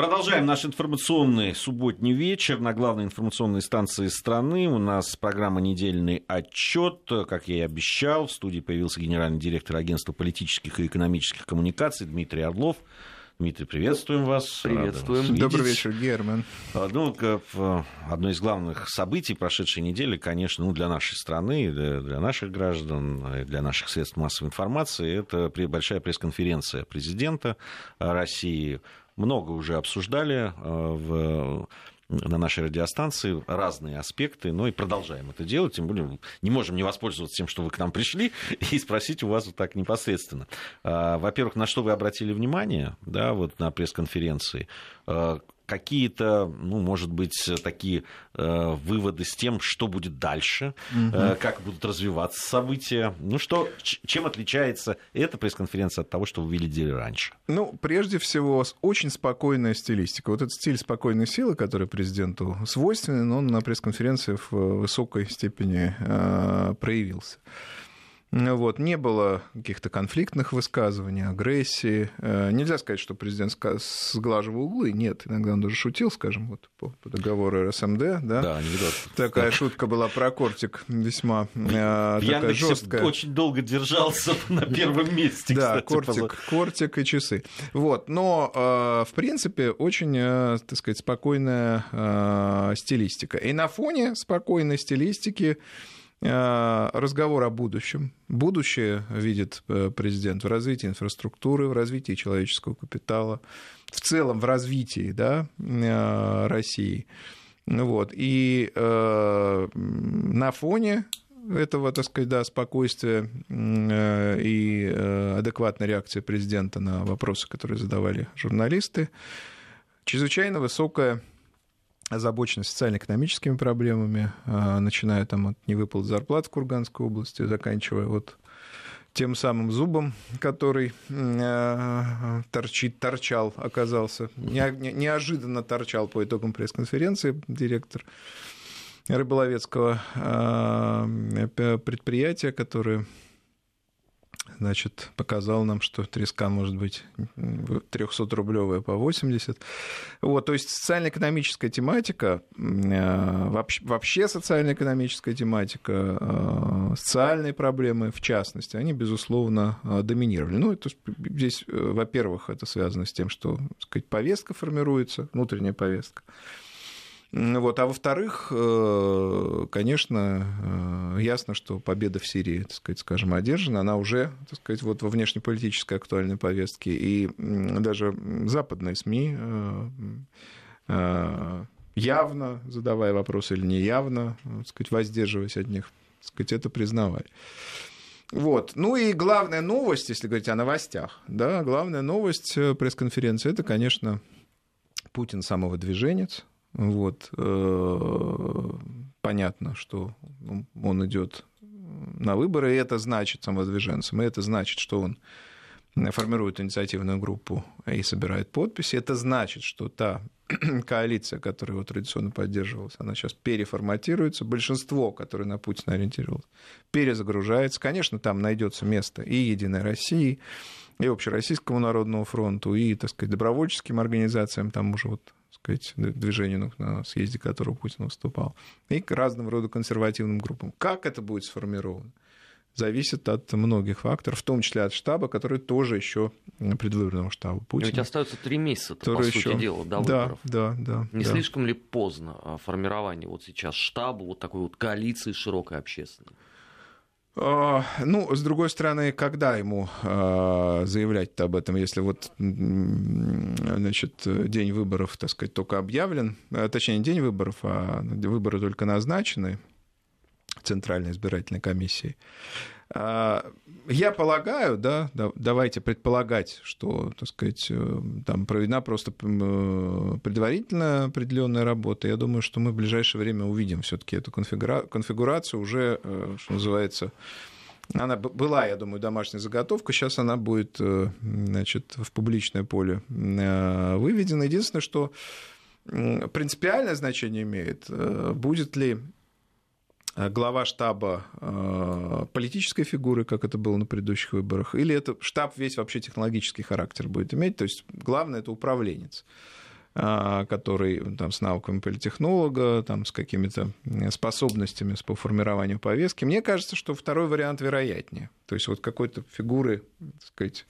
Продолжаем наш информационный субботний вечер на главной информационной станции страны. У нас программа «Недельный отчет». Как я и обещал, в студии появился генеральный директор агентства политических и экономических коммуникаций Дмитрий Орлов. Дмитрий, приветствуем вас. Приветствуем. Добрый вечер, Герман. Ну, одно из главных событий прошедшей недели, конечно, ну, для нашей страны, для наших граждан, для наших средств массовой информации, это большая пресс-конференция президента России. Много уже обсуждали на нашей радиостанции разные аспекты, но и продолжаем это делать, тем более не можем не воспользоваться тем, что вы к нам пришли, и спросить у вас вот так непосредственно. Во-первых, на что вы обратили внимание, да, вот на пресс-конференции? Какие-то, ну, может быть, такие выводы с тем, что будет дальше, как будут развиваться события. Ну, что, чем отличается эта пресс-конференция от того, что вы видели раньше? Ну, прежде всего, очень спокойная стилистика. Вот этот стиль спокойной силы, который президенту свойственен, он на пресс-конференции в высокой степени проявился. Вот, не было каких-то конфликтных высказываний, агрессии. Нельзя сказать, что президент сглаживал углы. Нет, иногда он даже шутил, скажем, вот по договору РСМД. Да, такая шутка была про кортик весьма такая жесткая. Очень долго держался на первом месте, кстати. Да, кортик и часы. Вот, но, в принципе, очень, так сказать, спокойная стилистика. И на фоне спокойной стилистики разговор о будущем. Будущее видит президент в развитии инфраструктуры, в развитии человеческого капитала, в целом в развитии, да, России. Вот. И на фоне этого, так сказать, да, спокойствия и адекватной реакции президента на вопросы, которые задавали журналисты, чрезвычайно высокая озабоченность социально-экономическими проблемами, начиная там от невыплат зарплат в Курганской области, заканчивая вот тем самым зубом, который неожиданно торчал по итогам пресс-конференции директор рыболовецкого предприятия, которое, значит, показал нам, что треска может быть 300-рублевая по 80. Вот, то есть социально-экономическая тематика, вообще социально-экономическая тематика, социальные проблемы, в частности, они, безусловно, доминировали. Ну, это, здесь, во-первых, это связано с тем, что, так сказать, повестка формируется, внутренняя повестка. Вот. А во-вторых, конечно, ясно, что победа в Сирии, так сказать, скажем, одержана, она уже, так сказать, вот во внешнеполитической актуальной повестке, и даже западные СМИ явно, задавая вопросы или неявно, так сказать, воздерживаясь от них, так сказать, это признавали. Вот. Ну и главная новость, если говорить о новостях, да, главная новость пресс-конференции — это, конечно, Путин самовыдвиженец. Вот. Понятно, что он идет на выборы, и это значит самовыдвиженцем, и это значит, что он формирует инициативную группу и собирает подписи. Это значит, что та коалиция, которая его традиционно поддерживалась, она сейчас переформатируется. Большинство, которое на Путина ориентировалось, перезагружается. Конечно, там найдется место и «Единой России», и Общероссийскому народному фронту, и, так сказать, добровольческим организациям, там уже вот, сказать, движению, на съезде которого Путин выступал, и к разного рода консервативным группам. Как это будет сформировано, зависит от многих факторов, в том числе от штаба, который тоже еще предвыборного штаба Путина. И ведь остается 3 месяца, по сути дела, до выборов. Да. Не слишком ли поздно формирование вот сейчас штаба, вот такой вот коалиции широкой общественной? Ну, с другой стороны, когда ему заявлять-то об этом, если вот, значит, день выборов, так сказать, только объявлен, точнее, не день выборов, а выборы только назначены Центральной избирательной комиссией. Я полагаю, да, давайте предполагать, что, так сказать, там проведена просто предварительно определенная работа. Я думаю, что мы в ближайшее время увидим все-таки эту конфигурацию уже, что называется, она была, я думаю, домашняя заготовка, сейчас она будет, значит, в публичное поле выведена. Единственное, что принципиальное значение имеет, будет ли глава штаба политической фигуры, как это было на предыдущих выборах, или это штаб весь вообще технологический характер будет иметь, то есть главное — это управленец. который там, с навыками политтехнолога, там, с какими-то способностями по формированию повестки. Мне кажется, что второй вариант вероятнее. То есть вот какой-то фигуры, так сказать,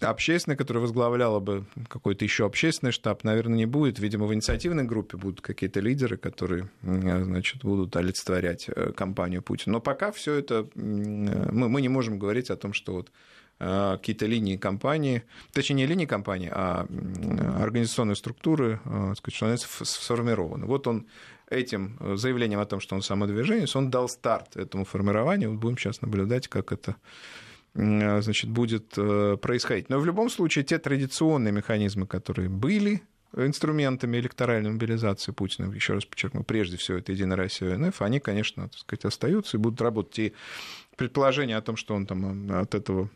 общественной, которая возглавляла бы какой-то еще общественный штаб, наверное, не будет. Видимо, в инициативной группе будут какие-то лидеры, которые, значит, будут олицетворять кампанию Путина. Но пока все это... Мы не можем говорить о том, что вот какие-то линии компании, точнее, не линии компании, а организационные структуры, так сказать, что они сформированы. Вот он этим заявлением о том, что он самодвиженец, он дал старт этому формированию. Вот будем сейчас наблюдать, как это, значит, будет происходить. Но в любом случае те традиционные механизмы, которые были инструментами электоральной мобилизации Путина, еще раз подчеркну, прежде всего это «Единая Россия», ОНФ, они, конечно, так сказать, остаются и будут работать. И предположение о том, что он там от этого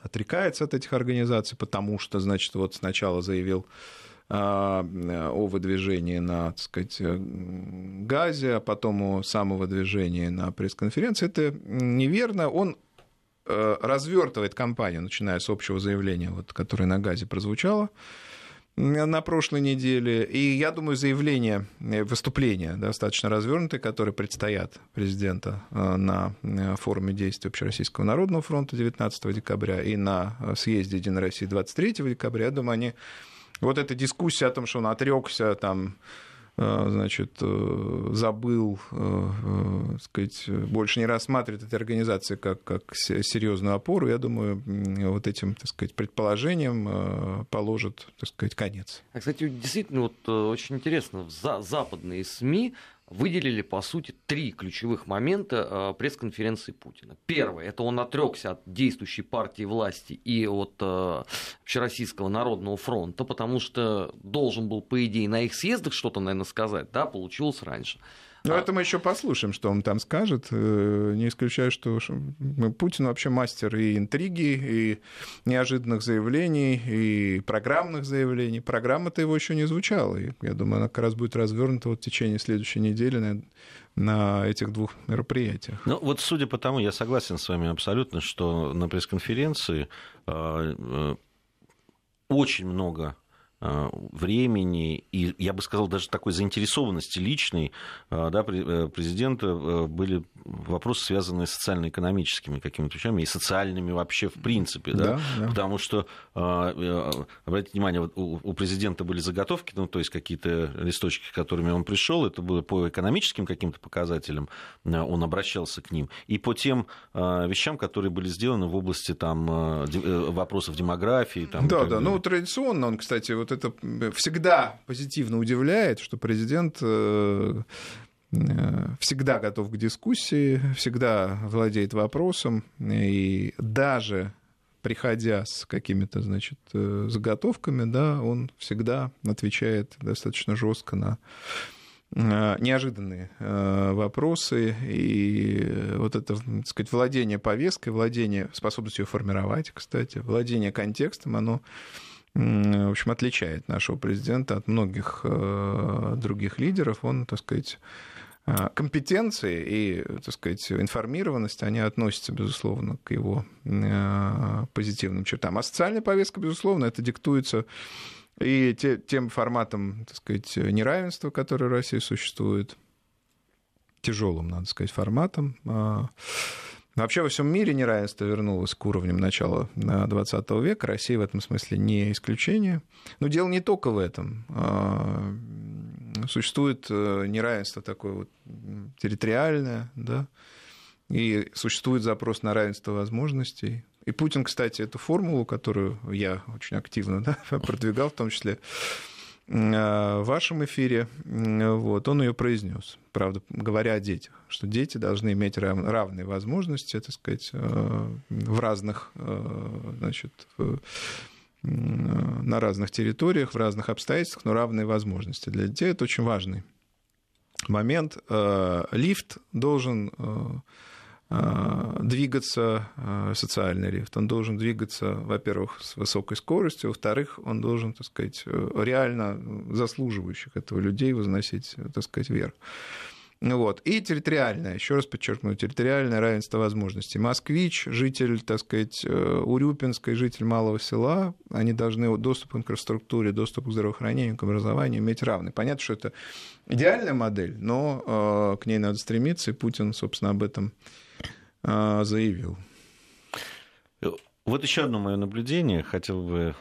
отрекается, от этих организаций, потому что, значит, вот сначала заявил о выдвижении на, так сказать, газе, а потом о самовыдвижении на пресс-конференции. Это неверно. Он развертывает кампанию, начиная с общего заявления, вот, которое на газе прозвучало на прошлой неделе. И, я думаю, заявления, выступления достаточно развернутые, которые предстоят президента на форуме действий Общероссийского народного фронта 19 декабря и на съезде «Единой России» 23 декабря, я думаю, они... Вот эта дискуссия о том, что он отрекся, там, значит, забыл, так сказать, больше не рассматривает этой организации как серьезную опору, я думаю, вот этим, так сказать, предположением положит, так сказать, конец. А, кстати, действительно, вот очень интересно, западные СМИ выделили, по сути, три ключевых момента пресс-конференции Путина. Первое, это он отрекся от действующей партии власти и от Общероссийского народного фронта, потому что должен был, по идее, на их съездах что-то, наверное, сказать, да, получилось раньше. Но это мы еще послушаем, что он там скажет. Не исключаю, что Путин вообще мастер и интриги, и неожиданных заявлений, и программных заявлений. Программа-то его еще не звучала. И, я думаю, она как раз будет развернута вот в течение следующей недели на этих двух мероприятиях. Ну вот судя по тому, я согласен с вами абсолютно, что на пресс-конференции очень много времени и, я бы сказал, даже такой заинтересованности личной, да, президента были вопросы, связанные с социально-экономическими какими-то вещами и социальными вообще в принципе. Да? Да. Потому что, обратите внимание, вот у президента были заготовки, ну, то есть какие-то листочки, к которыми он пришел, это было по экономическим каким-то показателям, он обращался к ним, и по тем вещам, которые были сделаны в области там, вопросов демографии. Там, да, да, ну традиционно он, кстати, вот это всегда позитивно удивляет, что президент всегда готов к дискуссии, всегда владеет вопросом, и даже приходя с какими-то, значит, заготовками, да, он всегда отвечает достаточно жестко на неожиданные вопросы, и вот это, так сказать, владение повесткой, владение способностью ее формировать, кстати, владение контекстом, оно, в общем, отличает нашего президента от многих других лидеров. Он, так сказать, компетенции и, так сказать, информированность, они относятся, безусловно, к его позитивным чертам. А социальная повестка, безусловно, это диктуется и тем форматом, так сказать, неравенства, которое в России существует, тяжелым, надо сказать, форматом. Вообще во всем мире неравенство вернулось к уровням начала XX века. Россия в этом смысле не исключение. Но дело не только в этом. Существует неравенство такое вот территориальное, да? И существует запрос на равенство возможностей. И Путин, кстати, эту формулу, которую я очень активно, да, продвигал, в том числе в вашем эфире, вот, он ее произнес, правда, говоря о детях, что дети должны иметь равные возможности, так сказать, в разных, значит, на разных территориях, в разных обстоятельствах, но равные возможности для детей. Это очень важный момент. Лифт должен двигаться, социальный лифт, он должен двигаться, во-первых, с высокой скоростью, во-вторых, он должен, так сказать, реально заслуживающих этого людей возносить, так сказать, вверх. Вот. И территориальное, еще раз подчеркну, территориальное равенство возможностей. Москвич, житель, так сказать, Урюпинской, житель малого села, они должны доступ к инфраструктуре, доступ к здравоохранению, к образованию иметь равный. Понятно, что это идеальная модель, но к ней надо стремиться, и Путин, собственно, об этом заявил. Вот еще одно мое наблюдение. Хотел бы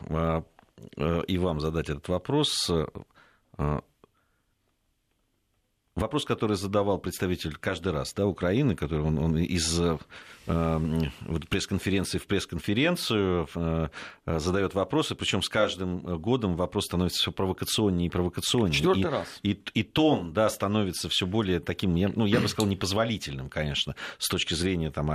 и вам задать этот вопрос. Вопрос, который задавал представитель каждый раз, да, Украины, который он из вот пресс-конференции в пресс-конференцию задает вопросы, причем с каждым годом вопрос становится все провокационнее и провокационнее. Четвертый раз. И тон, да, становится все более таким, ну, я бы сказал, непозволительным, конечно, с точки зрения там,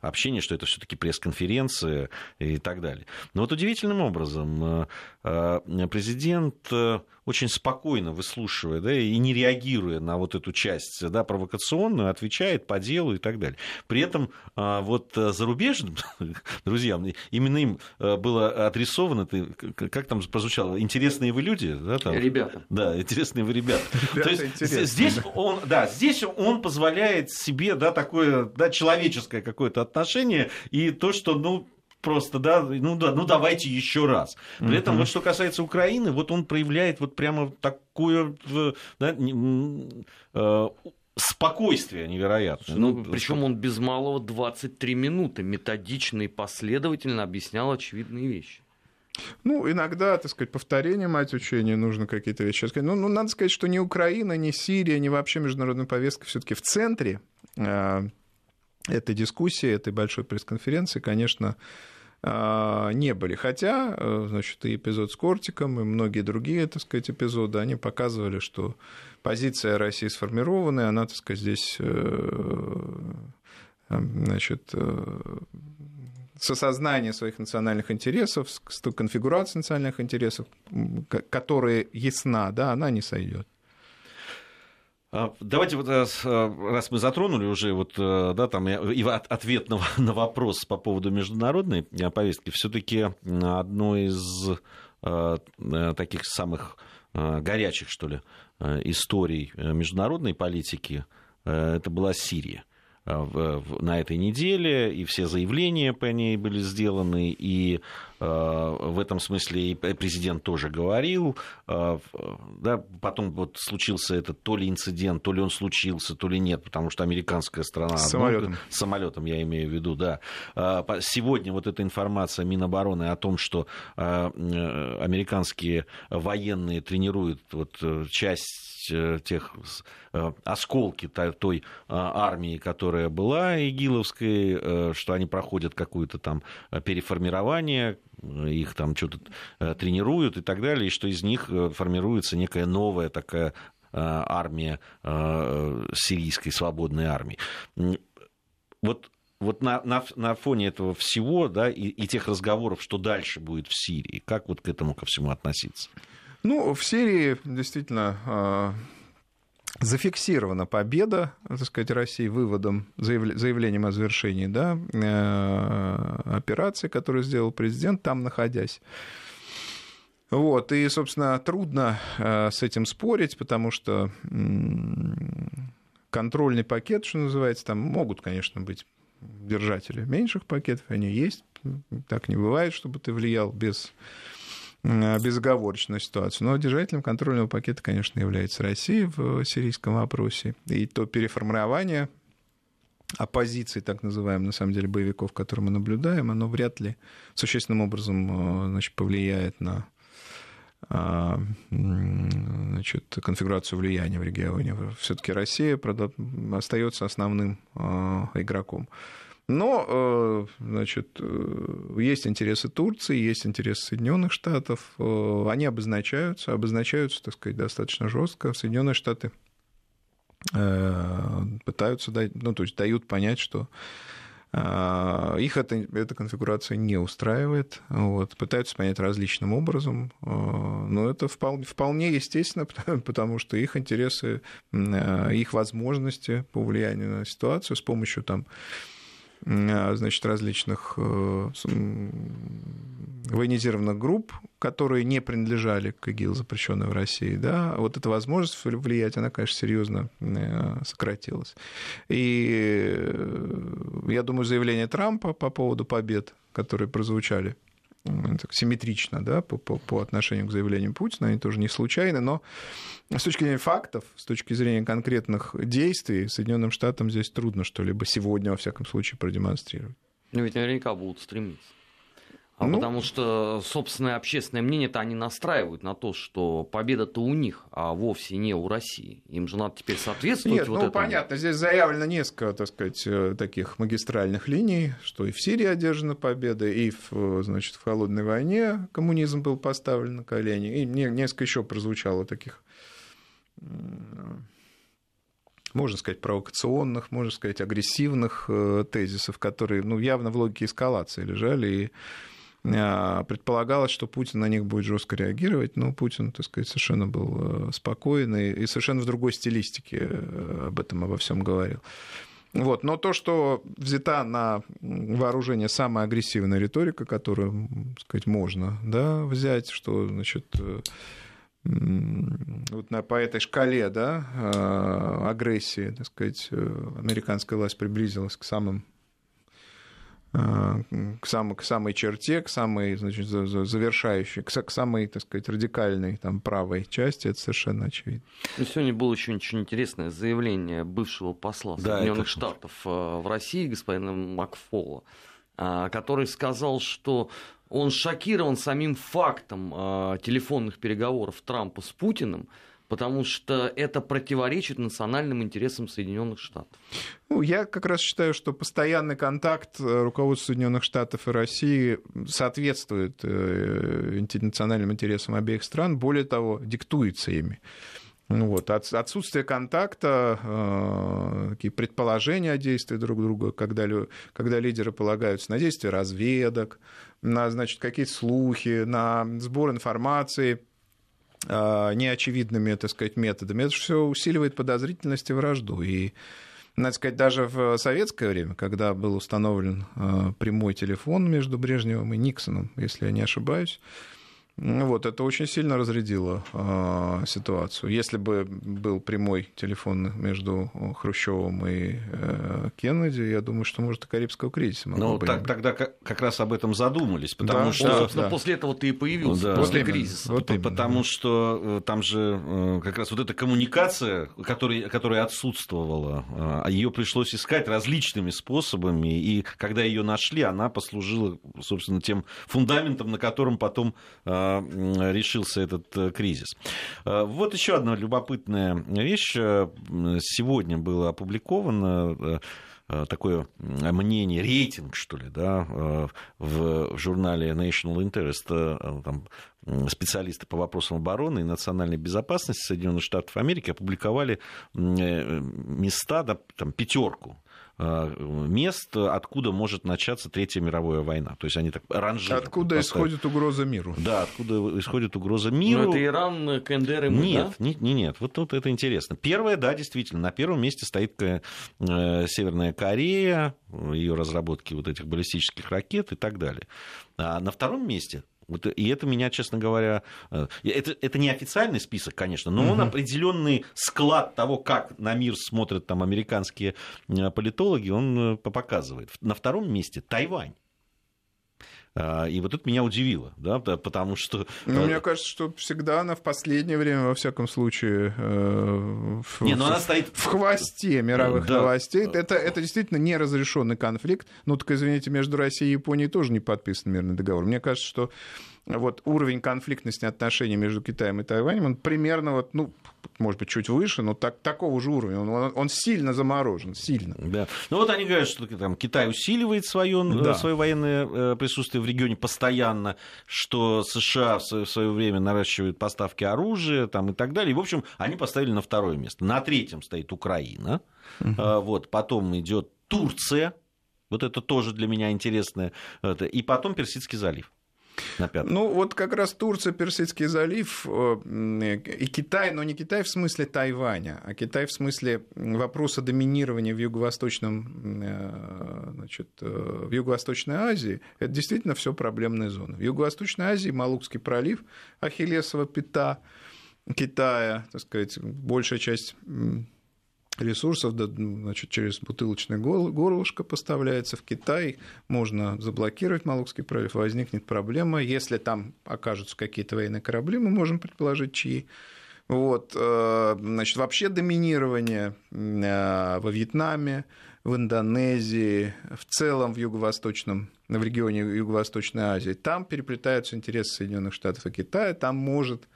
общения, что это все-таки пресс-конференция и так далее. Но вот удивительным образом президент очень спокойно выслушивая, да, и не реагируя на вот эту часть, да, провокационную, отвечает по делу и так далее. При этом вот зарубежным друзьям, именно им было адресовано, как там прозвучало, интересные вы люди, да, там, ребята. Да, интересные вы ребята. То есть здесь он позволяет себе, да, такое, да, человеческое какое-то отношение и то, что, ну, просто, да, ну давайте еще раз. При этом, вот что касается Украины, вот он проявляет вот прямо такое, да, спокойствие невероятное. Ну, причем он без малого 23 минуты методично и последовательно объяснял очевидные вещи. Ну, иногда, так сказать, повторение мать учения, нужно какие-то вещи сказать. Ну, надо сказать, что ни Украина, ни Сирия, ни вообще международная повестка все-таки в центре этой дискуссии, этой большой пресс-конференции, конечно, не были. Хотя, значит, и эпизод с Кортиком, и многие другие, так сказать, эпизоды, они показывали, что позиция России сформирована, она, так сказать, здесь, значит, с осознанием своих национальных интересов, с той конфигурацией национальных интересов, которая ясна, да, она не сойдет. Давайте вот раз мы затронули уже вот, да, там, и ответ на вопрос по поводу международной повестки, все-таки одно из таких самых горячих, что ли, историй международной политики это была Сирия. На этой неделе, и все заявления по ней были сделаны, и в этом смысле и президент тоже говорил. Да, потом вот случился этот то ли инцидент, то ли он случился, то ли нет, потому что американская страна... Самолетом, я имею в виду, да. Сегодня вот эта информация Минобороны о том, что американские военные тренируют вот часть тех осколки той армии, которая была игиловской, что они проходят какое-то там переформирование, их там что-то тренируют и так далее, и что из них формируется некая новая такая армия сирийской свободной армии. Вот на фоне этого всего, да, и тех разговоров, что дальше будет в Сирии, как вот к этому ко всему относиться? Ну, в Сирии действительно зафиксирована победа, так сказать, России выводом, заявлением о завершении, да, операции, которую сделал президент, там находясь. Вот, и, собственно, трудно с этим спорить, потому что контрольный пакет, что называется, там могут, конечно, быть держатели меньших пакетов, они есть, так не бывает, чтобы ты влиял безоговорочную ситуацию. Но держателем контрольного пакета, конечно, является Россия в сирийском вопросе. И то переформирование оппозиции, так называемых, на самом деле, боевиков, которые мы наблюдаем, оно вряд ли существенным образом, значит, повлияет на, значит, конфигурацию влияния в регионе. Все-таки Россия остается основным игроком. Но, значит, есть интересы Турции, есть интересы Соединенных Штатов. Они обозначаются, так сказать, достаточно жестко. Соединенные Штаты пытаются дать, ну, то есть дают понять, что их эта конфигурация не устраивает. Вот, пытаются понять различным образом. Но это вполне естественно, потому что их интересы, их возможности по влиянию на ситуацию с помощью там значит, различных военизированных групп, которые не принадлежали к ИГИЛ, запрещенной в России, да, вот эта возможность влиять, она, конечно, серьезно сократилась. И я думаю, заявление Трампа по поводу побед, которые прозвучали так симметрично, да, по отношению к заявлению Путина, они тоже не случайны, но с точки зрения фактов, с точки зрения конкретных действий, Соединенным Штатам здесь трудно что-либо сегодня, во всяком случае, продемонстрировать. Но ведь наверняка будут стремиться. Потому что собственное общественное мнение-то они настраивают на то, что победа-то у них, а вовсе не у России. Им же надо теперь соответствовать. Нет, вот ну этому. Понятно, здесь заявлено несколько, так сказать, таких магистральных линий, что и в Сирии одержана победа, и в холодной войне коммунизм был поставлен на колени, и несколько еще прозвучало таких, можно сказать, провокационных, можно сказать, агрессивных тезисов, которые, ну, явно в логике эскалации лежали, и предполагалось, что Путин на них будет жестко реагировать, но Путин, так сказать, совершенно был спокоен и совершенно в другой стилистике об этом, обо всем говорил. Вот. Но то, что взята на вооружение самая агрессивная риторика, которую, так сказать, можно, да, взять, что, значит, вот по этой шкале, да, агрессии, так сказать, американская власть приблизилась к самой черте, к самой, значит, завершающей, к самой, так сказать, радикальной там, правой части, это совершенно очевидно. И сегодня было еще очень интересное заявление бывшего посла Соединенных Штатов в России, господина Макфола, который сказал, что он шокирован самим фактом телефонных переговоров Трампа с Путиным, потому что это противоречит национальным интересам Соединенных Штатов. Ну, я как раз считаю, что постоянный контакт руководства Соединенных Штатов и России соответствует национальным интересам обеих стран, более того, диктуется ими. Ну, вот. Отсутствие контакта, такие предположения о действии друг друга, когда лидеры полагаются на действия разведок, на, значит, какие-то слухи, на сбор информации неочевидными, так сказать, методами. Это все усиливает подозрительность и вражду. И, надо сказать, даже в советское время, когда был установлен прямой телефон между Брежневым и Никсоном, если я не ошибаюсь, вот, это очень сильно разрядило ситуацию. Если бы был прямой телефон между Хрущевым и Кеннеди, я думаю, что, может, и Карибского кризиса могло бы. Ну, тогда как раз об этом задумались, потому что... Да. После этого ты и появился, после кризиса. Потому что там же как раз вот эта коммуникация, которая отсутствовала, ее пришлось искать различными способами, и когда ее нашли, она послужила, собственно, тем фундаментом, на котором потом решился этот кризис. Вот еще одна любопытная вещь. Сегодня было опубликовано такое мнение, рейтинг, что ли, да, в журнале National Interest, там, специалисты по вопросам обороны и национальной безопасности Соединенных Штатов Америки опубликовали места, да, там, пятерку мест, откуда может начаться Третья мировая война. То есть они так ранжируют. Откуда исходит угроза миру. Да, откуда исходит угроза миру. Но это Иран, КНДР и МИД, нет, да? Нет. Вот тут это интересно. Первое, да, действительно, на первом месте стоит Северная Корея, ее разработки вот этих баллистических ракет и так далее. А на втором месте... Вот, и это меня, честно говоря, это не официальный список, конечно, но он определенный склад того, как на мир смотрят там американские политологи, он показывает. На втором месте Тайвань. И вот это меня удивило, да, потому что... Ну, мне кажется, что всегда она в последнее время, во всяком случае, она стоит в хвосте мировых новостей. Это действительно неразрешенный конфликт. Ну, так, извините, между Россией и Японией тоже не подписан мирный договор. Мне кажется, что вот уровень конфликтности отношений между Китаем и Тайванем, он примерно, вот, ну, может быть, чуть выше, но такого же уровня. Он сильно заморожен, сильно. Да. Ну, вот они говорят, что там Китай усиливает свое военное присутствие в регионе постоянно, что США в свое время наращивают поставки оружия там, и так далее. И, в общем, они поставили на второе место. На третьем стоит Украина. Вот, потом идет Турция. Вот это тоже для меня интересно. И потом Персидский залив. на пятом? Ну, вот как раз Турция, Персидский залив и Китай, но не Китай в смысле Тайваня, а Китай в смысле вопроса доминирования в Юго-Восточной Азии, это действительно все проблемные зоны. В Юго-Восточной Азии Малукский пролив, ахиллесова пята Китая, так сказать, большая часть ресурсов, значит, через бутылочное горлышко поставляется в Китай, можно заблокировать Малукский пролив, возникнет проблема. Если там окажутся какие-то военные корабли, мы можем предположить, чьи. Вот, значит, вообще доминирование во Вьетнаме, в Индонезии, в целом в регионе Юго-Восточной Азии. Там переплетаются интересы Соединенных Штатов и Китая, там может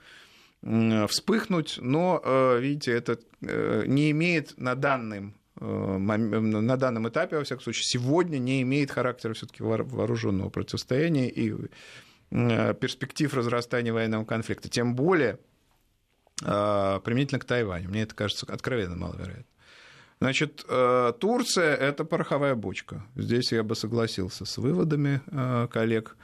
вспыхнуть, но, видите, это не имеет на данном этапе, во всяком случае, сегодня не имеет характера все-таки вооруженного противостояния и перспектив разрастания военного конфликта. Тем более применительно к Тайваню. Мне это кажется откровенно маловероятно. Значит, Турция – это пороховая бочка. Здесь я бы согласился с выводами коллег.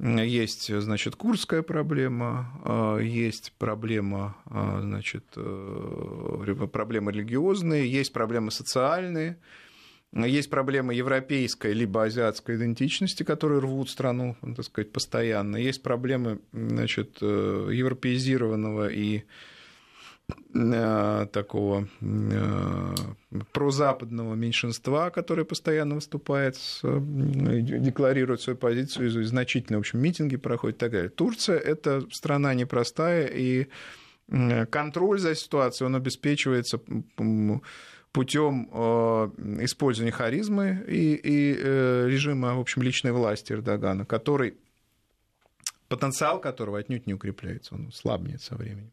Есть, значит, курдская проблема, есть проблемы религиозные, есть проблемы социальные, есть проблемы европейской либо азиатской идентичности, которые рвут страну, так сказать, постоянно, есть проблемы, значит, европеизированного и такого прозападного меньшинства, которое постоянно выступает, декларирует свою позицию, значительные, в общем, митинги проходят и так далее. Турция – это страна непростая, и контроль за ситуацией, он обеспечивается путем использования харизмы и режима, в общем, личной власти Эрдогана, потенциал которого отнюдь не укрепляется, он слабнет со временем.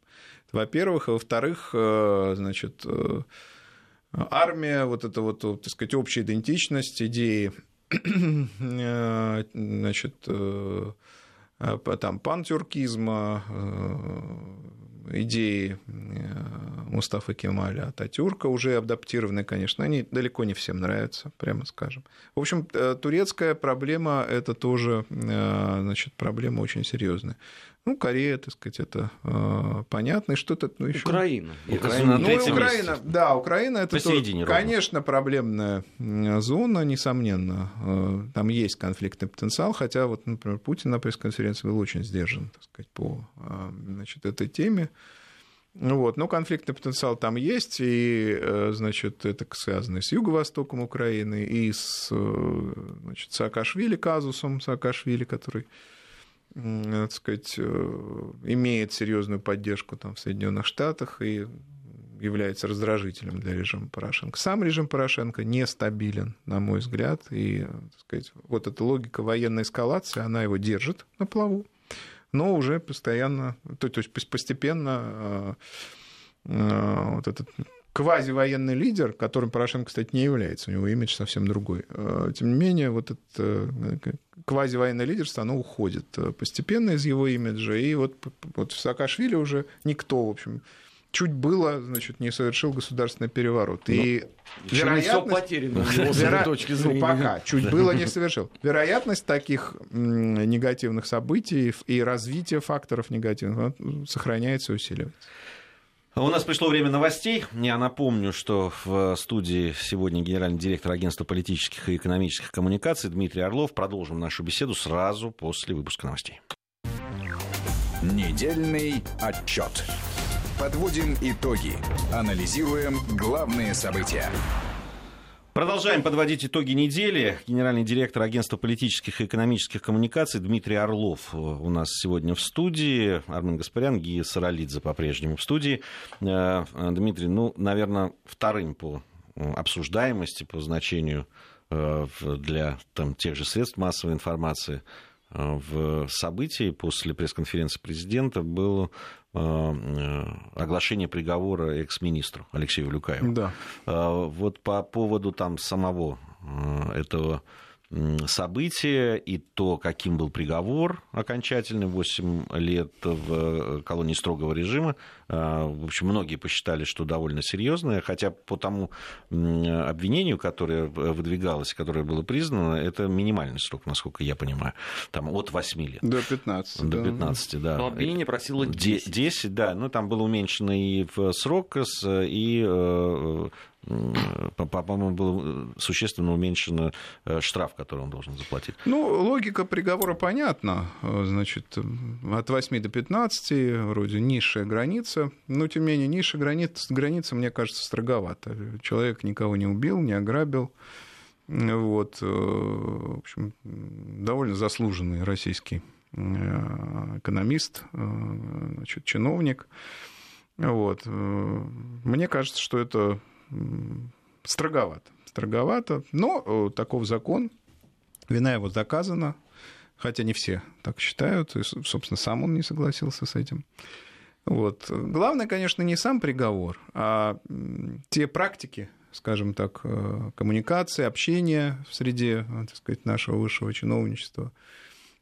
Во-первых. А во-вторых, значит, армия, вот эта вот, так сказать, общая идентичность, идеи, значит, там, пантюркизма, идеи Мустафы Кемаля Ататюрка, уже адаптированные, конечно, они далеко не всем нравятся, прямо скажем. В общем, турецкая проблема – это тоже, значит, проблема очень серьезная. Ну, Корея, так сказать, это понятно. И что-то, ну, еще... Украина. Ну, Украина, да, Украина – это, тоже, конечно, проблемная зона, несомненно. Там есть конфликтный потенциал, хотя, вот, например, Путин на пресс-конференции был очень сдержан, так сказать, по, значит, этой теме. Вот. Но конфликтный потенциал там есть, и, значит, это связано и с юго-востоком Украины, и с, значит, Саакашвили, казусом Саакашвили, который, так сказать, имеет серьезную поддержку там в Соединенных Штатах и является раздражителем для режима Порошенко. Сам режим Порошенко нестабилен, на мой взгляд, и, так сказать, вот эта логика военной эскалации, она его держит на плаву, но уже постоянно, то есть постепенно вот этот квазивоенный лидер, которым Порошенко, кстати, не является, у него имидж совсем другой. Тем не менее, вот этот квазивоенное лидерство, оно уходит постепенно из его имиджа, и вот в Саакашвили уже никто, в общем, чуть было, значит, не совершил государственный переворот. И вероятность... Вероятность таких негативных событий и развитие факторов негативных сохраняется и усиливается. У нас пришло время новостей. Я напомню, что в студии сегодня генеральный директор Агентства политических и экономических коммуникаций Дмитрий Орлов. Продолжим нашу беседу сразу после выпуска новостей. Недельный отчет. Подводим итоги. Анализируем главные события. Продолжаем подводить итоги недели. Генеральный директор Агентства политических и экономических коммуникаций Дмитрий Орлов у нас сегодня в студии. Армен Гаспарян, Гия Саралидзе по-прежнему в студии. Дмитрий, ну, наверное, вторым по обсуждаемости, по значению для там тех же средств массовой информации в событии после пресс-конференции президента было оглашение приговора экс-министру Алексею Улюкаеву. Да. Вот по поводу там самого этого события и то, каким был приговор окончательный, 8 лет в колонии строгого режима. В общем, многие посчитали, что довольно серьезное, хотя по тому обвинению, которое выдвигалось, которое было признано, это минимальный срок, насколько я понимаю, там от 8 лет. До 15. До 15, да. Но обвинение просило 10. 10, да, но там был уменьшен и срок, и... По-моему, было существенно уменьшен штраф, который он должен заплатить. Ну, логика приговора понятна. Значит, от 8 до 15, вроде низшая граница. Но, тем не менее, низшая граница, мне кажется, строговата. Человек никого не убил, не ограбил. Вот. В общем, довольно заслуженный российский экономист, значит, чиновник. Вот. Мне кажется, что это... Строговато. Но таков закон, вина его доказана, хотя не все так считают, и, собственно, сам он не согласился с этим. Вот. Главное, конечно, не сам приговор, а те практики, скажем так, коммуникации, общения в среде, так сказать, нашего высшего чиновничества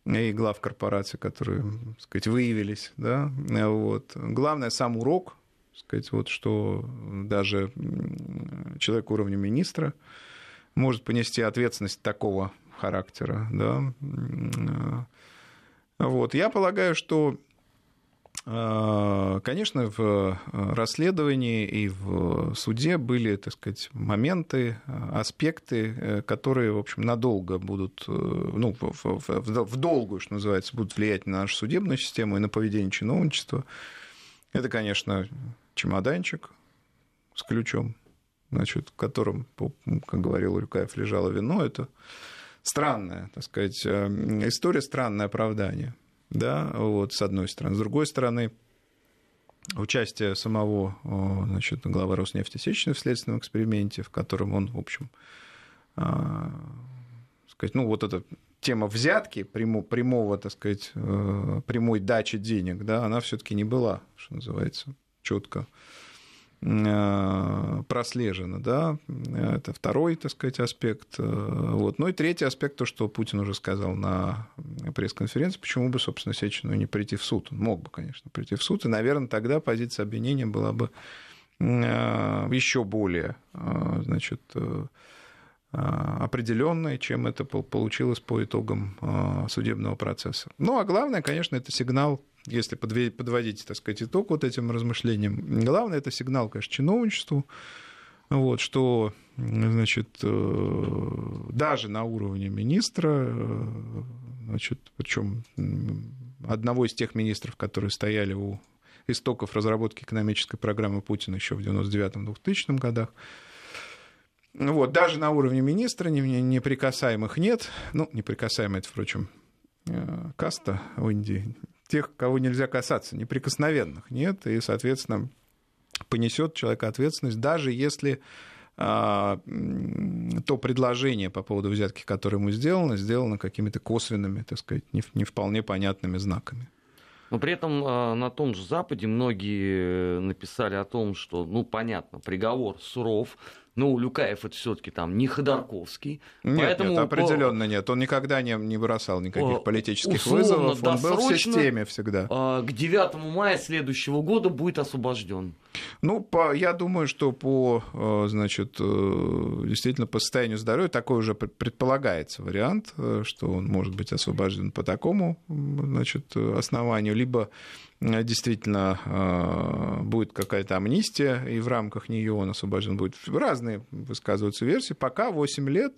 и глав корпораций, которые, так сказать, выявились. Да? Вот. Главное, сам урок, сказать, вот, что даже человек уровня министра может понести ответственность такого характера. Да? Вот. Я полагаю, что, конечно, в расследовании и в суде были, так сказать, моменты, аспекты, которые, в общем, надолго будут, ну, в долгую, что называется, будут влиять на нашу судебную систему и на поведение чиновничества. Это, конечно, чемоданчик с ключом, значит, в котором, как говорил Улюкаев, лежало вино. Это странная, так сказать, история, странное оправдание, да, вот, с одной стороны. С другой стороны, участие самого, значит, главы Роснефти Сечина в следственном эксперименте, в котором он, в общем, сказать, ну, вот это... Тема взятки, прямого, так сказать, прямой дачи денег, да, она все-таки не была, что называется, четко прослежена. Да? Это второй, так сказать, аспект. Вот. Ну и третий аспект, то, что Путин уже сказал на пресс-конференции, почему бы, собственно, Сечину не прийти в суд. Он мог бы, конечно, прийти в суд, и, наверное, тогда позиция обвинения была бы еще более, значит, определенной, чем это получилось по итогам судебного процесса. Ну, а главное, конечно, это сигнал, если подводить, так сказать, итог вот этим размышлениям, главное, это сигнал, конечно, чиновничеству, вот, что, значит, даже на уровне министра, значит, причем одного из тех министров, которые стояли у истоков разработки экономической программы Путина еще в 1999-2000 годах, вот, даже на уровне министра неприкасаемых нет. Ну, неприкасаемые, это, впрочем, каста в Индии. Тех, кого нельзя касаться, неприкосновенных нет. И, соответственно, понесет человек ответственность, даже если то предложение по поводу взятки, которое ему сделано, сделано какими-то косвенными, так сказать, не вполне понятными знаками. Но при этом на том же Западе многие написали о том, что, ну, понятно, приговор суров, но Улюкаев это все-таки там не Ходорковский. Нет, поэтому... нет, определенно нет. Он никогда не бросал никаких политических вызовов. Он был в системе всегда. К 9 мая следующего года будет освобожден. Ну, я думаю, что по, значит, действительно по состоянию здоровья такой уже предполагается вариант, что он может быть освобожден по такому, значит, основанию, либо действительно будет какая-то амнистия, и в рамках нее он освобожден будет. Разные высказываются версии. Пока 8 лет.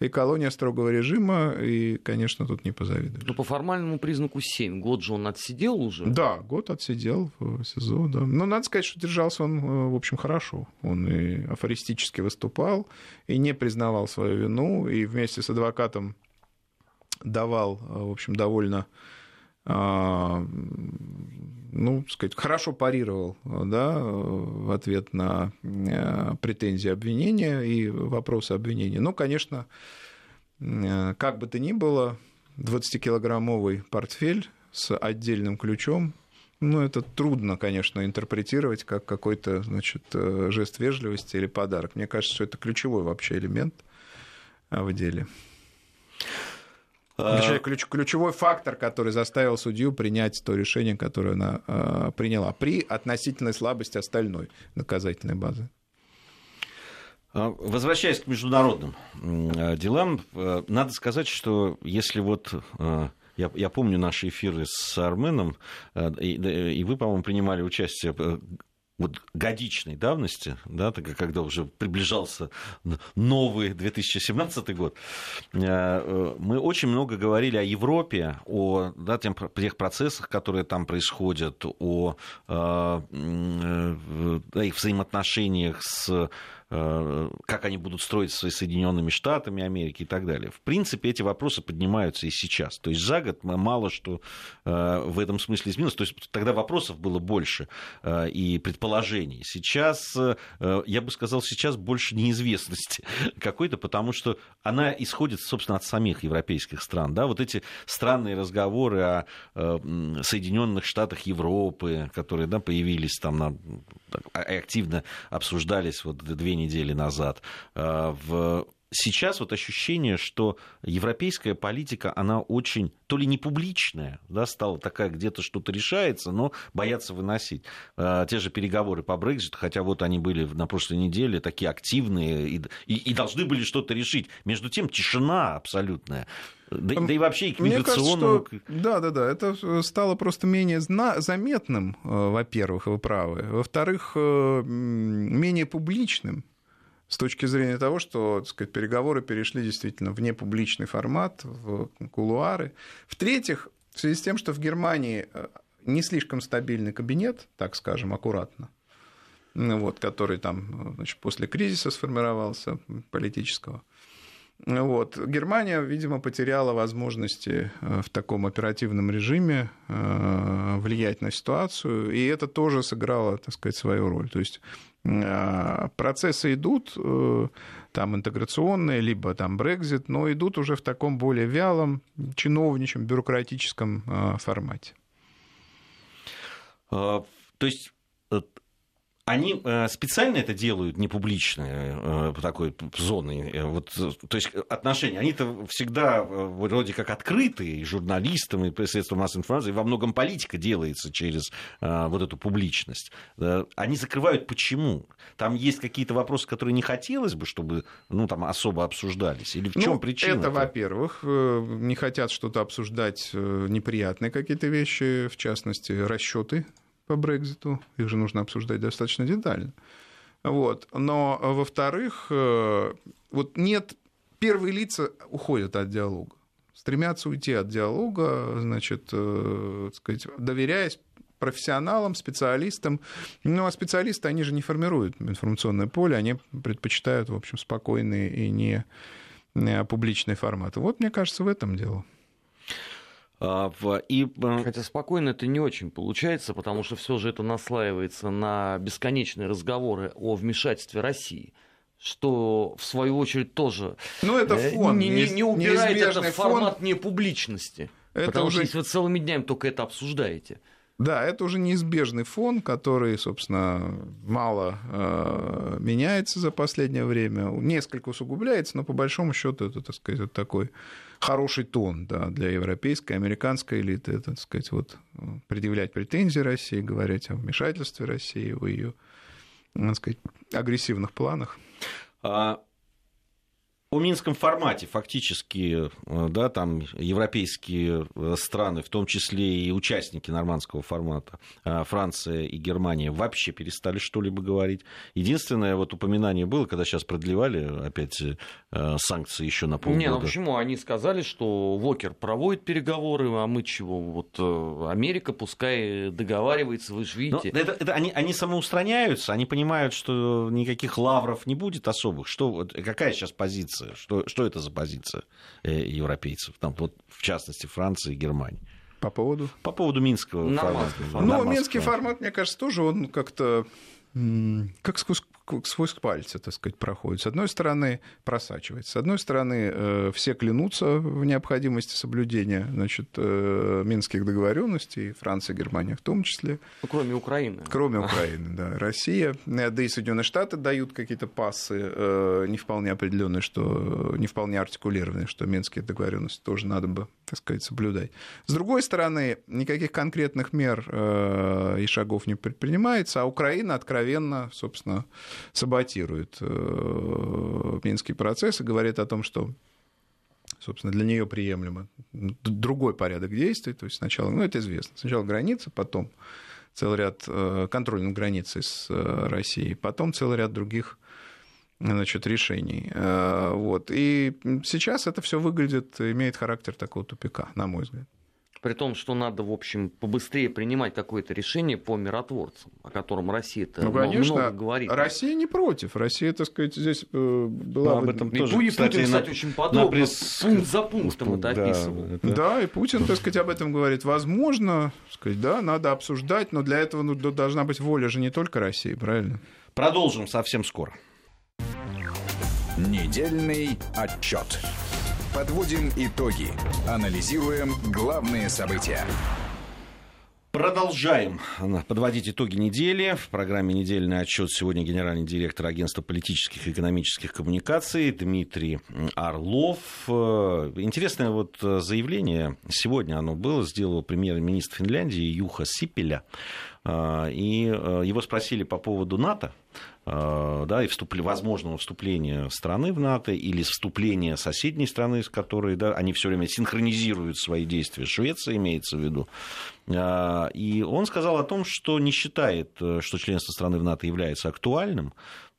И колония строгого режима, и, конечно, тут не позавидуешь. Ну, по формальному признаку 7. Год же он отсидел уже? Да, год отсидел в СИЗО, да. Но надо сказать, что держался он, в общем, хорошо. Он и афористически выступал, и не признавал свою вину, и вместе с адвокатом давал, в общем, довольно... ну, сказать, хорошо парировал, да, в ответ на претензии обвинения и вопросы обвинения. Но, конечно, как бы то ни было, 20-килограммовый портфель с отдельным ключом, ну, это трудно, конечно, интерпретировать как какой-то, значит, жест вежливости или подарок. Мне кажется, что это ключевой вообще элемент в деле. Ключевой фактор, который заставил судью принять то решение, которое она приняла, при относительной слабости остальной доказательной базы. Возвращаясь к международным делам, надо сказать, что если вот... Я помню наши эфиры с Арменом, и вы, по-моему, принимали участие... Вот годичной давности, да, когда уже приближался новый 2017 год, мы очень много говорили о Европе, о тех процессах, которые там происходят, о их взаимоотношениях, как они будут строиться с Соединенными Штатами Америки и так далее. В принципе, эти вопросы поднимаются и сейчас. То есть за год мало что в этом смысле изменилось. То есть тогда вопросов было больше и предположений. Сейчас, я бы сказал, сейчас больше неизвестности какой-то, потому что она исходит, собственно, от самих европейских стран. Да? Вот эти странные разговоры о Соединенных Штатах Европы, которые да, появились там, активно обсуждались вот 2 недели назад. Сейчас вот ощущение, что европейская политика, она очень, то ли не публичная, да, стала такая, где-то что-то решается, но боятся выносить. Те же переговоры по Брекситу, хотя вот они были на прошлой неделе такие активные и должны были что-то решить. Между тем тишина абсолютная. Да и вообще и к миграционному... Да, это стало просто менее заметным, во-первых, вы правы. Во-вторых, менее публичным. С точки зрения того, что, так сказать, переговоры перешли действительно в непубличный формат, в кулуары. В-третьих, в связи с тем, что в Германии не слишком стабильный кабинет, так скажем, аккуратно, вот, который там, значит, после кризиса сформировался политического, вот, Германия, видимо, потеряла возможности в таком оперативном режиме влиять на ситуацию, и это тоже сыграло, так сказать, свою роль. То есть процессы идут, там интеграционные, либо там Brexit, но идут уже в таком более вялом, чиновничьем, бюрократическом формате. То есть они специально это делают, не публичные, такой зоны, вот, то есть отношения, они-то всегда вроде как открытые и журналистам, и средствам массовой информации, и во многом политика делается через вот эту публичность. Они закрывают почему? Там есть какие-то вопросы, которые не хотелось бы, чтобы там особо обсуждались? Или в чем причина? Это, во-первых, не хотят что-то обсуждать, неприятные какие-то вещи, в частности, расчеты по Брекситу, их же нужно обсуждать достаточно детально. Вот. Но, во-вторых, вот нет, первые лица уходят от диалога, стремятся уйти от диалога, значит, так сказать, доверяясь профессионалам, специалистам. Ну, а специалисты, они же не формируют информационное поле, они предпочитают, в общем, спокойные и не публичные форматы. Вот, мне кажется, в этом дело. Хотя спокойно это не очень получается, потому что все же это наслаивается на бесконечные разговоры о вмешательстве России, что, в свою очередь, тоже это фон, не убирает этот формат непубличности, потому уже... что вы целыми днями только это обсуждаете. Да, это уже неизбежный фон, который, собственно, мало меняется за последнее время, несколько усугубляется, но по большому счету это, так сказать, вот такой хороший тон, да, для европейской, американской элиты, это, так сказать, вот, предъявлять претензии России, говорить о вмешательстве России, о ее, так сказать, агрессивных планах. О Минском формате фактически, да, там европейские страны, в том числе и участники нормандского формата, Франция и Германия, вообще перестали что-либо говорить. Единственное вот упоминание было, когда сейчас продлевали опять санкции еще на полгода. Ну почему? Они сказали, что Вокер проводит переговоры, а мы чего? Вот Америка пускай договаривается, вы же видите. Это они самоустраняются, они понимают, что никаких лавров не будет особых. Какая сейчас позиция? Что это за позиция европейцев, там, вот, в частности, Франции и Германии? По поводу Минского формата. Минский формат, мне кажется, тоже он как-то... Как сквозь пальцы, так сказать, проходит. С одной стороны, просачивается. С одной стороны, все клянутся в необходимости соблюдения, значит, минских договоренностей, Франция, Германия в том числе. Ну, кроме Украины. Кроме Украины, да. Россия, да и Соединенные Штаты дают какие-то пассы не вполне определенные, что не вполне артикулированные, что минские договоренности тоже надо бы, так сказать, соблюдать. С другой стороны, никаких конкретных мер и шагов не предпринимается, а Украина откровенно, собственно, саботирует минский процесс и говорит о том, что, собственно, для нее приемлемо другой порядок действий. То есть сначала, ну, это известно, сначала граница, потом целый ряд контроль над границей с Россией, потом целый ряд других, значит, решений. Вот. И сейчас это все выглядит, имеет характер такого тупика, на мой взгляд. При том, что надо, в общем, побыстрее принимать какое-то решение по миротворцам, о котором Россия-то, ну, конечно, много говорит. Россия не против. Россия, так сказать, здесь была... Да, об этом тоже, Путин, кстати, очень подробно, пункт за пунктом это описывал. Это... Да, и Путин, так сказать, об этом говорит. Возможно, так сказать, да, надо обсуждать, но для этого, ну, должна быть воля же не только России, правильно? Продолжим совсем скоро. Недельный отчет. Подводим итоги. Анализируем главные события. Продолжаем подводить итоги недели. В программе «Недельный отчет» сегодня генеральный директор Агентства политических и экономических коммуникаций Дмитрий Орлов. Интересное вот заявление сегодня оно было, сделал премьер-министр Финляндии Юха Сиппеля. И его спросили по поводу НАТО, да, и возможного вступления страны в НАТО или вступления соседней страны, с которой, да, они все время синхронизируют свои действия. Швеция имеется в виду. И он сказал о том, что не считает, что членство страны в НАТО является актуальным.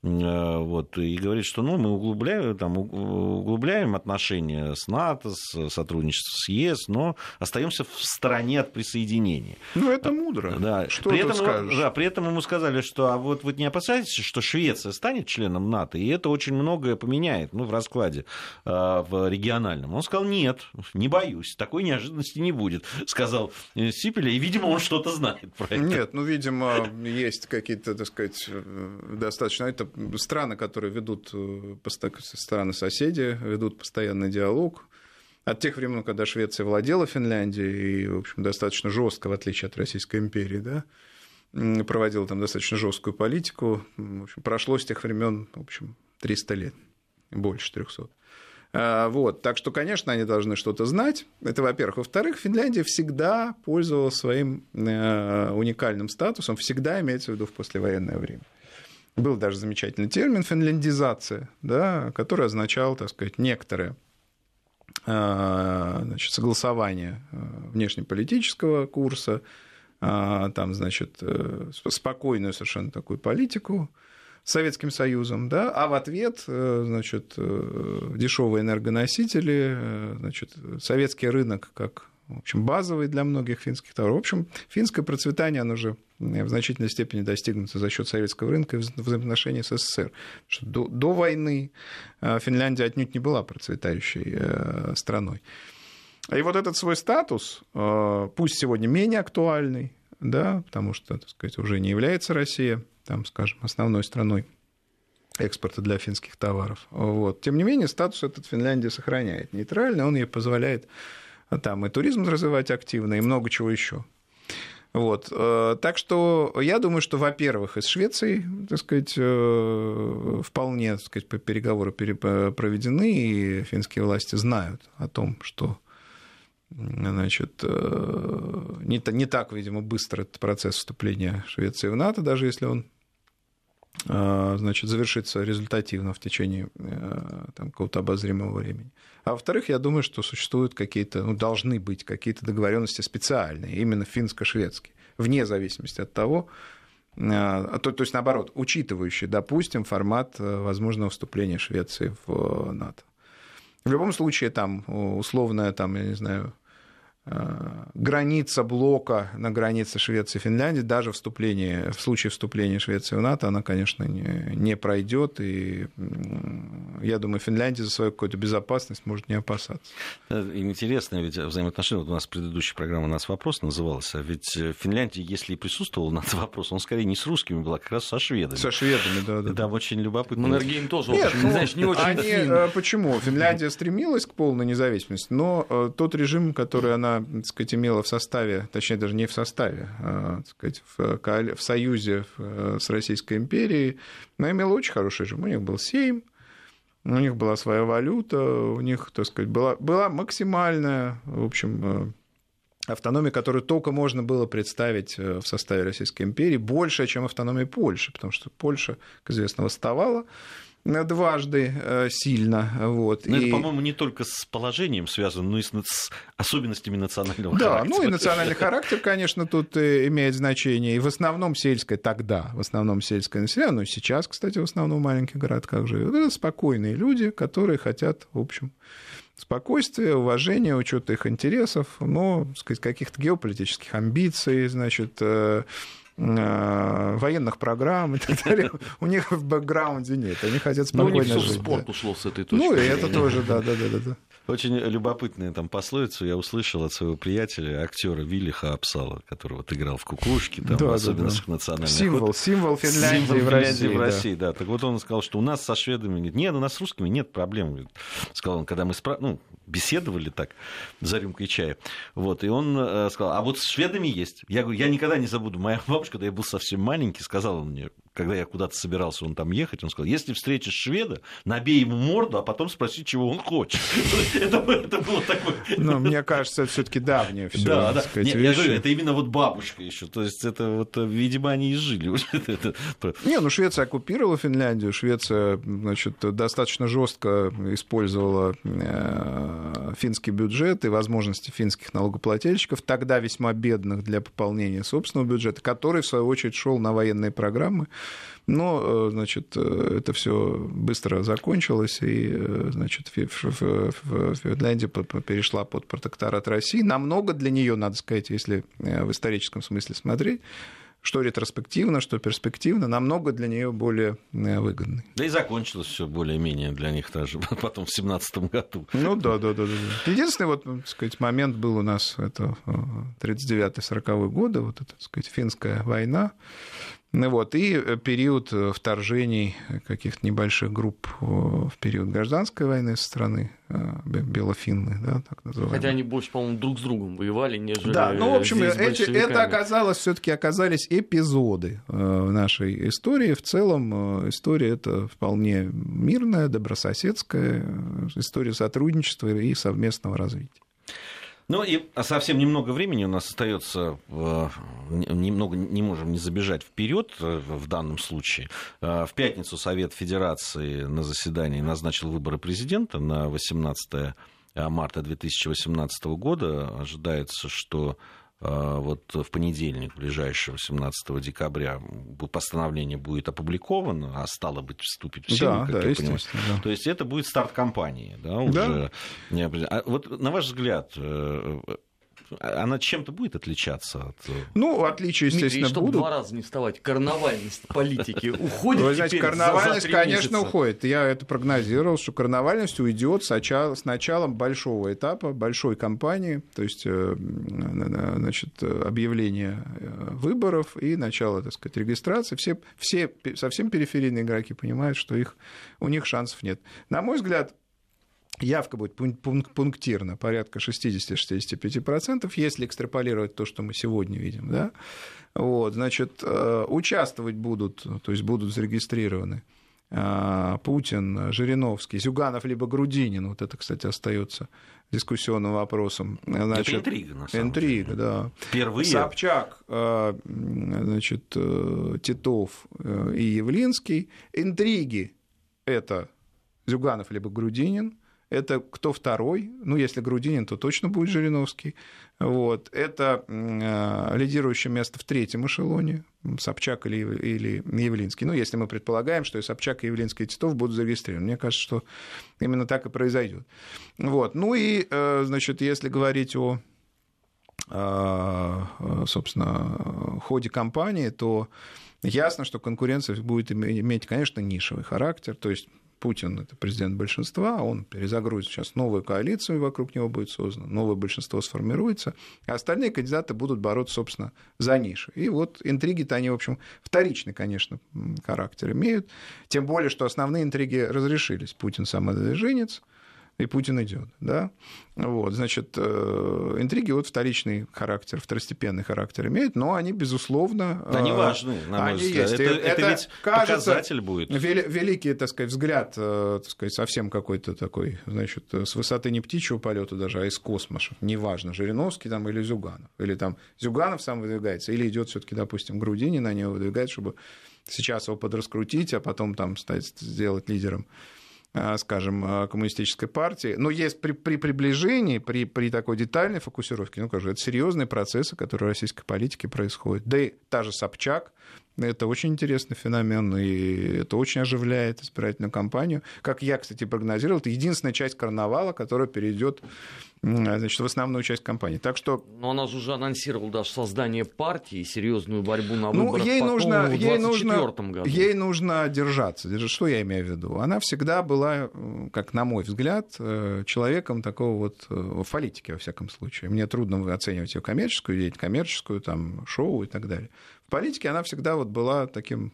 Вот, и говорит, что, ну, мы углубляем отношения с НАТО, с сотрудничеством с ЕС, но остаемся в стороне от присоединения. Ну, это мудро. Да. Что при этом, скажешь? Да, при этом ему сказали, что а вот вы не опасаетесь, что Швеция станет членом НАТО, и это очень многое поменяет, ну, в раскладе в региональном. Он сказал, нет, не боюсь, такой неожиданности не будет, сказал Сиппеля, и, видимо, он что-то знает про это. Нет, ну, видимо, есть какие-то, так сказать, достаточно... Это страны, которые ведут, страны-соседи, ведут постоянный диалог. От тех времен, когда Швеция владела Финляндией и, в общем, достаточно жестко, в отличие от Российской империи, да, проводила там достаточно жесткую политику. В общем, прошло с тех времен, в общем, 300 лет, больше 300. Вот. Так что, конечно, они должны что-то знать. Это, во-первых. Во-вторых, Финляндия всегда пользовалась своим уникальным статусом, всегда имеется в виду в послевоенное время. Был даже замечательный термин «финляндизация», да, который означал, так сказать, некоторое, значит, согласование внешнеполитического курса, там, значит, спокойную совершенно такую политику с Советским Союзом, да, а в ответ, значит, дешевые энергоносители, значит, советский рынок как, в общем, базовый для многих финских товаров. В общем, финское процветание, оно же в значительной степени достигнуто за счет советского рынка и взаимоотношений с СССР. До войны Финляндия отнюдь не была процветающей страной. И вот этот свой статус, пусть сегодня менее актуальный, да, потому что, так сказать, уже не является Россия, там, скажем, основной страной экспорта для финских товаров. Вот. Тем не менее, статус этот Финляндия сохраняет нейтральный, он ей позволяет там и туризм развивать активно, и много чего еще. Вот. Так что я думаю, что, во-первых, из Швеции, так сказать, вполне, так сказать, переговоры проведены, и финские власти знают о том, что, значит, не так, видимо, быстро этот процесс вступления Швеции в НАТО, даже если он, значит, завершится результативно в течение там какого-то обозримого времени. А во-вторых, я думаю, что существуют какие-то, ну, должны быть какие-то договоренности специальные, именно финско-шведские, вне зависимости от того, то есть, наоборот, учитывающие, допустим, формат возможного вступления Швеции в НАТО. В любом случае, там, условное, там, я не знаю, граница блока на границе Швеции и Финляндии, даже в случае вступления Швеции в НАТО, она, конечно, не пройдет. И я думаю, Финляндия за свою какую-то безопасность может не опасаться. Интересно, ведь взаимоотношения, вот у нас предыдущая программа «Нас вопрос» называлась, ведь Финляндия, если и присутствовала на этот вопрос, он скорее не с русскими был, а как раз со шведами. Со шведами, да. Да, очень любопытно. Маннергейм тоже, в общем, знаешь, не очень сильно. Почему? Финляндия стремилась к полной независимости, но тот режим, который она, так сказать, имела в составе, точнее, даже не в составе, так сказать, в союзе с Российской империей, она имела очень хороший режим. У них был Сейм, у них была своя валюта, у них, так сказать, была максимальная, в общем, автономия, которую только можно было представить в составе Российской империи, больше, чем автономия Польши, потому что Польша, как известно, восставала дважды сильно. Вот. Но и... это, по-моему, не только с положением связано, но и с особенностями национального характера. Да, ну и национальный характер, конечно, тут имеет значение. И в основном сельское тогда, в основном сельское население, ну и сейчас, кстати, в основном в маленьких городках живет. Это спокойные люди, которые хотят, в общем, спокойствия, уважения, учета их интересов, но, так сказать, каких-то геополитических амбиций, значит, военных программ и так далее, у них в бэкграунде нет. Они хотят спокойно жить. Ну, у них все в спорт ушло с этой точки зрения. Ну, и это тоже, да. Очень любопытную там пословицу я услышал от своего приятеля, актера Виллиха Апсала, которого ты играл в «Кукушке», там, в особенностях национальных. Символ Финляндии в России. Да. Так вот он сказал, что у нас со шведами, говорит, нет, у нас с русскими нет проблем. Сказал он, когда мы беседовали так за рюмкой чая. Вот, и он сказал, а вот с шведами есть. Я говорю, я никогда не забуду, моя бабушка, когда я был совсем маленький, сказала он мне, когда я куда-то собирался он там ехать, он сказал, если встретишь шведа, набей ему морду, а потом спроси, чего он хочет. Это было такое... Ну, мне кажется, это всё-таки давнее всё. Да, да. Нет, я говорю, это именно вот бабушка еще. То есть, это вот, видимо, они и жили. Не, ну, Швеция оккупировала Финляндию. Швеция, значит, достаточно жестко использовала финский бюджет и возможности финских налогоплательщиков, тогда весьма бедных, для пополнения собственного бюджета, который, в свою очередь, шел на военные программы. Но, значит, это все быстро закончилось, и, значит, Финляндия перешла под протекторат России. Намного для нее, надо сказать, если в историческом смысле смотреть, что ретроспективно, что перспективно, намного для нее более выгодный. Да и закончилось все более-менее для них даже потом в 1917 году. Ну да. Единственный вот, так сказать, момент был у нас, это 1939-1940 годы, вот эта, так сказать, финская война. Вот, и период вторжений каких-то небольших групп в период гражданской войны со стороны белофинны, да, так называемые. Хотя они больше, по-моему, друг с другом воевали, нежели. Да, ну, в общем, это оказалось, все-таки оказались эпизоды в нашей истории. В целом история эта вполне мирная, добрососедская, история сотрудничества и совместного развития. Ну и совсем немного времени у нас остается, немного не можем не забежать вперед в данном случае. В пятницу Совет Федерации на заседании назначил выборы президента на 18 марта 2018 года. Ожидается, что вот в понедельник, ближайший, 18 декабря, постановление будет опубликовано, а стало быть, вступит в силу, как я понимаю. Да. То есть это будет старт кампании. Да, уже неопределенно. А вот на ваш взгляд, она чем-то будет отличаться от... Ну, отличия, естественно, будут. Чтобы два раза не вставать, карнавальность политики уходит. Вы знаете, карнавальность, конечно, уходит. Я это прогнозировал, что карнавальность уйдет с началом большого этапа, большой кампании, то есть, значит, объявление выборов и начало, так сказать, регистрации. Все совсем периферийные игроки понимают, что у них шансов нет. На мой взгляд, явка будет пунктирна, порядка 60-65%, если экстраполировать то, что мы сегодня видим. Да? Вот, значит, участвовать будут, то есть будут зарегистрированы Путин, Жириновский, Зюганов либо Грудинин. Вот это, кстати, остается дискуссионным вопросом. Значит, это интрига, на самом деле. Да. Впервые. Собчак, значит, Титов и Явлинский. Интриги – это Зюганов либо Грудинин. Это кто второй? Ну, если Грудинин, то точно будет Жириновский. Вот. Это лидирующее место в третьем эшелоне. Собчак или Явлинский. Ну, если мы предполагаем, что и Собчак, и Явлинский, и Титов будут зарегистрированы. Мне кажется, что именно так и произойдет. Вот. Ну и, значит, если говорить о собственно, ходе кампании, то ясно, что конкуренция будет иметь, конечно, нишевый характер. То есть Путин – это президент большинства, он перезагрузит сейчас новую коалицию, вокруг него будет создано, новое большинство сформируется, а остальные кандидаты будут бороться, собственно, за нишу. И вот интриги-то они, в общем, вторичный, конечно, характер имеют, тем более, что основные интриги разрешились. Путин самодвиженец, и Путин идет, да? Вот, значит, интриги вот вторичный характер, второстепенный характер имеют, но они, безусловно... Они важны, на мой взгляд. Это ведь показатель будет. Великий, так сказать, взгляд, так сказать, совсем какой-то такой, значит, с высоты не птичьего полета даже, а из космоса. Неважно, Жириновский там или Зюганов. Или там Зюганов сам выдвигается, или идет все-таки, допустим, Грудинин, на него выдвигает, чтобы сейчас его подраскрутить, а потом там стать, сделать лидером, скажем, коммунистической партии. Но есть при приближении, при такой детальной фокусировке, ну, это серьезные процессы, которые в российской политике происходят. Да и та же Собчак, это очень интересный феномен, и это очень оживляет избирательную кампанию. Как я, кстати, прогнозировал, это единственная часть карнавала, которая перейдет, значит, в основную часть кампании. Так что... Но она же уже анонсировала даже создание партии, серьезную борьбу на выборах, ну, в 2024 году. Ей нужно держаться. Что я имею в виду? Она всегда была, как на мой взгляд, человеком такого вот в политике, во всяком случае. Мне трудно оценивать ее коммерческую деятельность, коммерческую, там, шоу и так далее. В политике она всегда вот была таким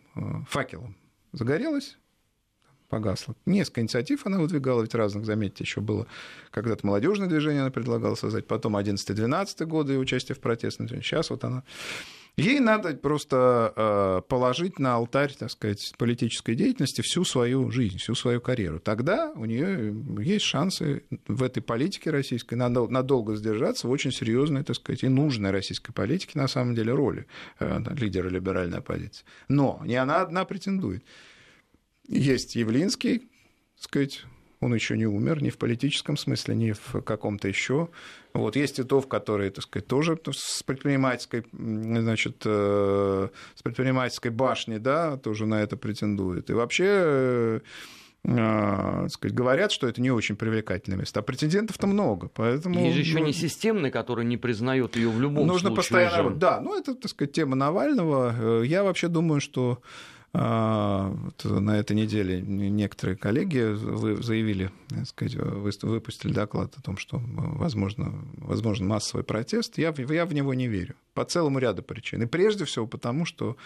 факелом. Загорелась, погасла. Несколько инициатив она выдвигала, ведь разных, заметьте, еще было. Когда-то молодежное движение она предлагала создать, потом 11-12 годы и участие в протестном. Сейчас вот она... Ей надо просто положить на алтарь, так сказать, политической деятельности всю свою жизнь, всю свою карьеру. Тогда у нее есть шансы в этой политике российской надолго сдержаться в очень серьезной, так сказать, и нужной российской политике, на самом деле, роли лидера либеральной оппозиции. Но не она одна претендует. Есть Явлинский, так сказать, он еще не умер, ни в политическом смысле, ни в каком-то еще. Вот есть Титов, который, так сказать, тоже с предпринимательской, значит, с предпринимательской башни, да, тоже на это претендует. И вообще, так сказать, говорят, что это не очень привлекательное место. А претендентов-то много, поэтому... Есть же еще не системный, который не признает ее в любом нужно случае. Постоянно... Да, ну это, так сказать, тема Навального. Я вообще думаю, что... Вот на этой неделе некоторые коллеги заявили, так сказать, выпустили доклад о том, что возможен массовый протест. Я в него не верю по целому ряду причин. И прежде всего потому, что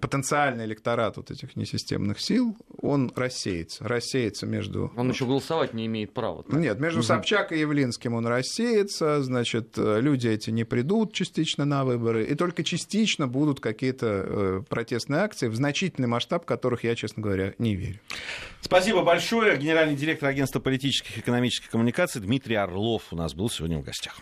потенциальный электорат вот этих несистемных сил, он рассеется между... Он еще голосовать не имеет права. Так? Нет, между Собчак и Явлинским он рассеется, значит, люди эти не придут частично на выборы, и только частично будут какие-то протестные акции, в значительный масштаб которых я, честно говоря, не верю. Спасибо большое. Генеральный директор агентства политических и экономических коммуникаций Дмитрий Орлов у нас был сегодня в гостях.